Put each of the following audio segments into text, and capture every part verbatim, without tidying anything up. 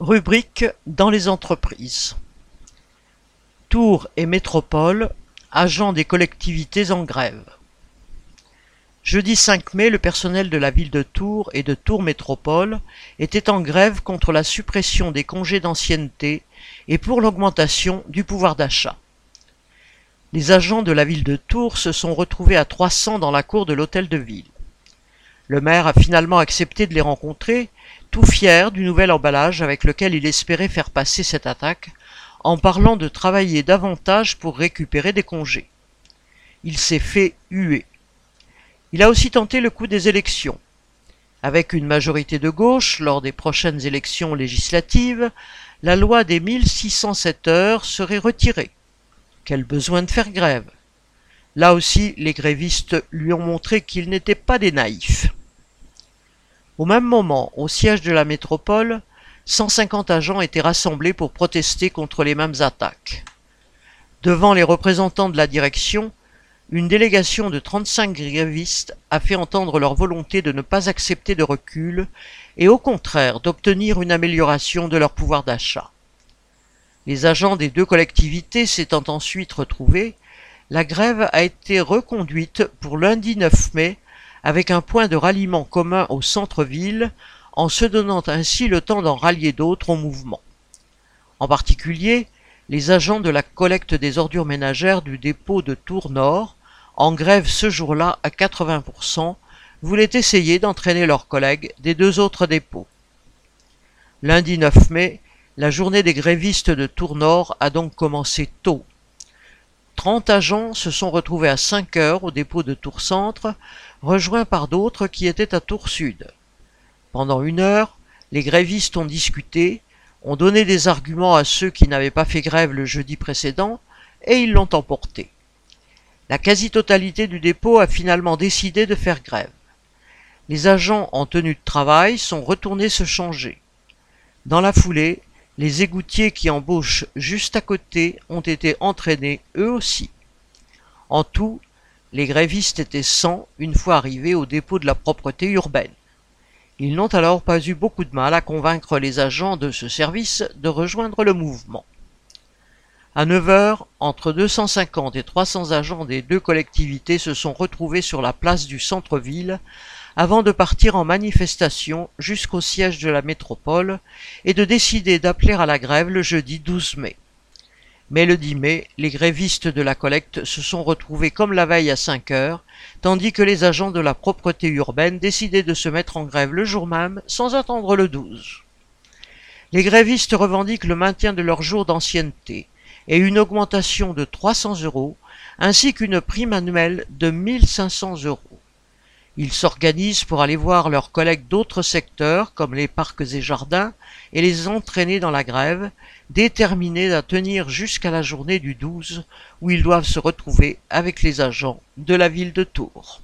Rubrique dans les entreprises. Tours et Métropole, agents des collectivités en grève. Jeudi cinq mai, le personnel de la ville de Tours et de Tours Métropole était en grève contre la suppression des congés d'ancienneté et pour l'augmentation du pouvoir d'achat. Les agents de la ville de Tours se sont retrouvés à trois cents dans la cour de l'hôtel de ville. Le maire a finalement accepté de les rencontrer, tout fier du nouvel emballage avec lequel il espérait faire passer cette attaque, en parlant de travailler davantage pour récupérer des congés. Il s'est fait huer. Il a aussi tenté le coup des élections. Avec une majorité de gauche, lors des prochaines élections législatives, la loi des mille six cent sept heures serait retirée. Quel besoin de faire grève! Là aussi, les grévistes lui ont montré qu'ils n'étaient pas des naïfs. Au même moment, au siège de la métropole, cent cinquante agents étaient rassemblés pour protester contre les mêmes attaques. Devant les représentants de la direction, une délégation de trente-cinq grévistes a fait entendre leur volonté de ne pas accepter de recul et au contraire d'obtenir une amélioration de leur pouvoir d'achat. Les agents des deux collectivités s'étant ensuite retrouvés, la grève a été reconduite pour lundi neuf mai avec un point de ralliement commun au centre-ville en se donnant ainsi le temps d'en rallier d'autres au mouvement. En particulier, les agents de la collecte des ordures ménagères du dépôt de Tours-Nord, en grève ce jour-là à quatre-vingts pour cent, voulaient essayer d'entraîner leurs collègues des deux autres dépôts. Lundi neuf mai, la journée des grévistes de Tours-Nord a donc commencé tôt. trente agents se sont retrouvés à cinq heures au dépôt de Tours-Centre, rejoints par d'autres qui étaient à Tours-Sud. Pendant une heure, les grévistes ont discuté, ont donné des arguments à ceux qui n'avaient pas fait grève le jeudi précédent, et ils l'ont emporté. La quasi-totalité du dépôt a finalement décidé de faire grève. Les agents en tenue de travail sont retournés se changer. Dans la foulée, les égoutiers qui embauchent juste à côté ont été entraînés eux aussi. En tout, les grévistes étaient cent une fois arrivés au dépôt de la propreté urbaine. Ils n'ont alors pas eu beaucoup de mal à convaincre les agents de ce service de rejoindre le mouvement. À neuf heures, entre deux cent cinquante et trois cents agents des deux collectivités se sont retrouvés sur la place du centre-ville avant de partir en manifestation jusqu'au siège de la métropole et de décider d'appeler à la grève le jeudi douze mai. Mais le dix mai, les grévistes de la collecte se sont retrouvés comme la veille à cinq heures, tandis que les agents de la propreté urbaine décidaient de se mettre en grève le jour même sans attendre le douze. Les grévistes revendiquent le maintien de leur jour d'ancienneté et une augmentation de trois cents euros, ainsi qu'une prime annuelle de mille cinq cents euros. Ils s'organisent pour aller voir leurs collègues d'autres secteurs, comme les parcs et jardins, et les entraîner dans la grève, déterminés à tenir jusqu'à la journée du douze, où ils doivent se retrouver avec les agents de la ville de Tours.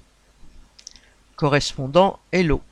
Correspondant Hello.